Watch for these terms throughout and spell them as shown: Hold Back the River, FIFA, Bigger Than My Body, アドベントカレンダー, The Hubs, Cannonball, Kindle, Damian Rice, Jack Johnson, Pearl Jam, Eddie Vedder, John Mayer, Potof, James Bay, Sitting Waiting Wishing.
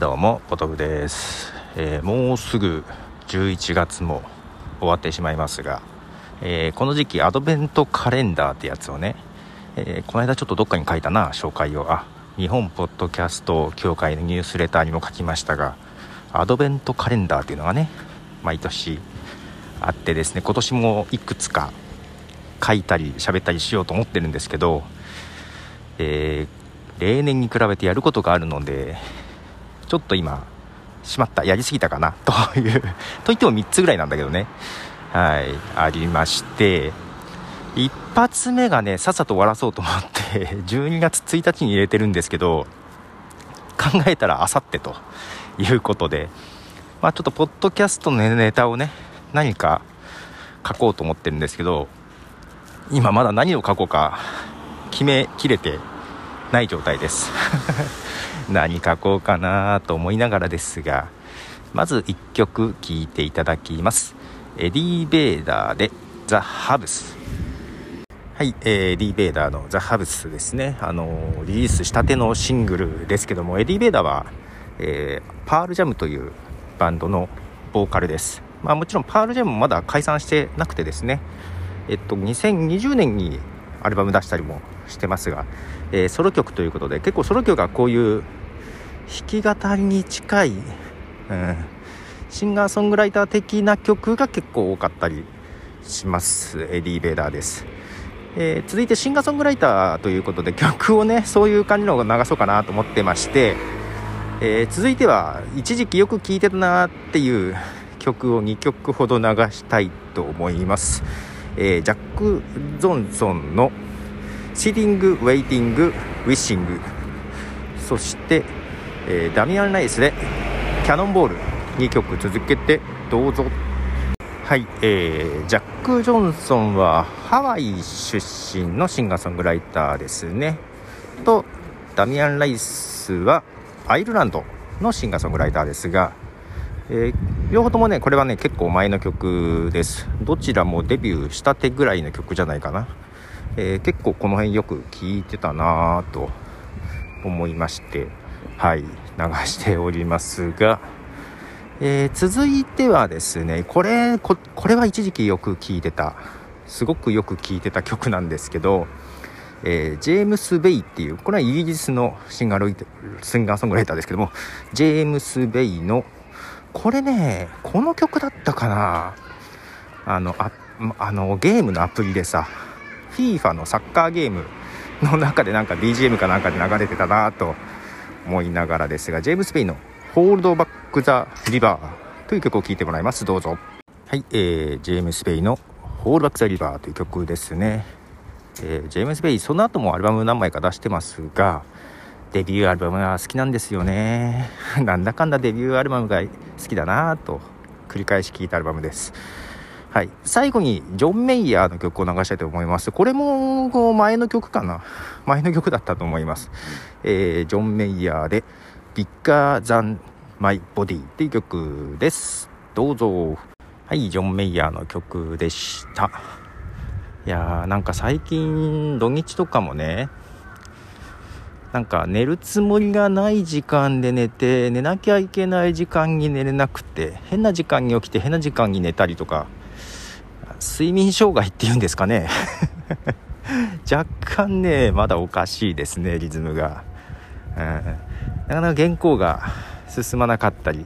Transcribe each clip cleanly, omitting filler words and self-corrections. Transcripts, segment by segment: どうもポトフです。もうすぐ11月も終わってしまいますが、この時期アドベントカレンダーってやつをね、この間ちょっとどっかに書いたな紹介を、日本ポッドキャスト協会のニュースレターにも書きましたが、アドベントカレンダーっていうのがね毎年あってですね、今年もいくつか書いたり喋ったりしようと思ってるんですけど、例年に比べてやることがあるのでちょっと今しまったやりすぎたかなというといっても3つぐらいなんだけどね、ありまして、1発目がねさっさと終わらそうと思って12月1日に入れてるんですけど、考えたらあさってということで、ちょっとポッドキャストのネタをね何か書こうと思ってるんですけど、今まだ何を書こうか決めきれてない状態です何書こうかなと思いながらですが、まず1曲聴いていただきます。エディ・ベーダーでザ・ハブス。はい、エディ・ベーダーのザ・ハブスですね。リリースしたてのシングルですけども、エディ・ベーダーは、パールジャムというバンドのボーカルです。もちろんパールジャムもまだ解散してなくてですね、2020年にアルバム出したりもしてますが、ソロ曲ということで、結構ソロ曲がこういう弾き語りに近い、シンガーソングライター的な曲が結構多かったりします。エディ・ベーダーです。続いてシンガーソングライターということで、曲をねそういう感じの方が流そうかなと思ってまして、続いては一時期よく聴いてたなっていう曲を2曲ほど流したいと思います。ジャック・ゾンソンのシーティング・ウェイティング・ウィッシング、そして、ダミアン・ライスでキャノンボール、2曲続けてどうぞ。はい、ジャック・ジョンソンはハワイ出身のシンガーソングライターですね。とダミアン・ライスはアイルランドのシンガーソングライターですが、両方ともねこれはね結構前の曲です。どちらもデビューしたてぐらいの曲じゃないかな。結構この辺よく聴いてたなと思いまして、流しておりますが、続いてはですね、これは一時期よく聴いてた、すごくよく聴いてた曲なんですけど、ジェームス・ベイっていう、これはイギリスのシンガーソングライターですけども、ジェームス・ベイのこれね、この曲だったかな、ゲームのアプリでさ、FIFA のサッカーゲームの中でなんか BGM かなんかで流れてたなと思いながらですが、ジェームス・ベイのホールドバック・ザ・リバーという曲を聴いてもらいます。どうぞ。はい、ジェームス・ベイのホールドバック・ザ・リバーという曲ですね。ジェームス・ベイその後もアルバム何枚か出してますが、デビューアルバムが好きなんですよねなんだかんだデビューアルバムが好きだなと繰り返し聴いたアルバムです。最後にジョン・メイヤーの曲を流したいと思います。これも前の曲かな、前の曲だったと思います。ジョン・メイヤーでビッガー・ザン・マイ・ボディっていう曲です。どうぞ。はい、ジョン・メイヤーの曲でした。いやー、なんか最近土日とかもね、なんか寝るつもりがない時間で寝て、寝なきゃいけない時間に寝れなくて、変な時間に起きて変な時間に寝たりとか、睡眠障害っていうんですかね若干ねまだおかしいですね、リズムが、なかなか原稿が進まなかったり、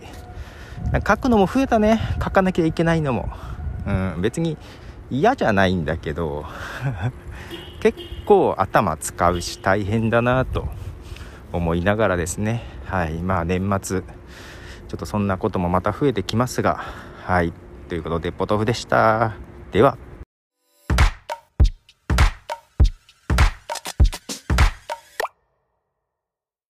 なんか書くのも増えたね、書かなきゃいけないのも、別に嫌じゃないんだけど結構頭使うし大変だなと思いながらですね、年末ちょっとそんなこともまた増えてきますが、ということでポトフでした。では。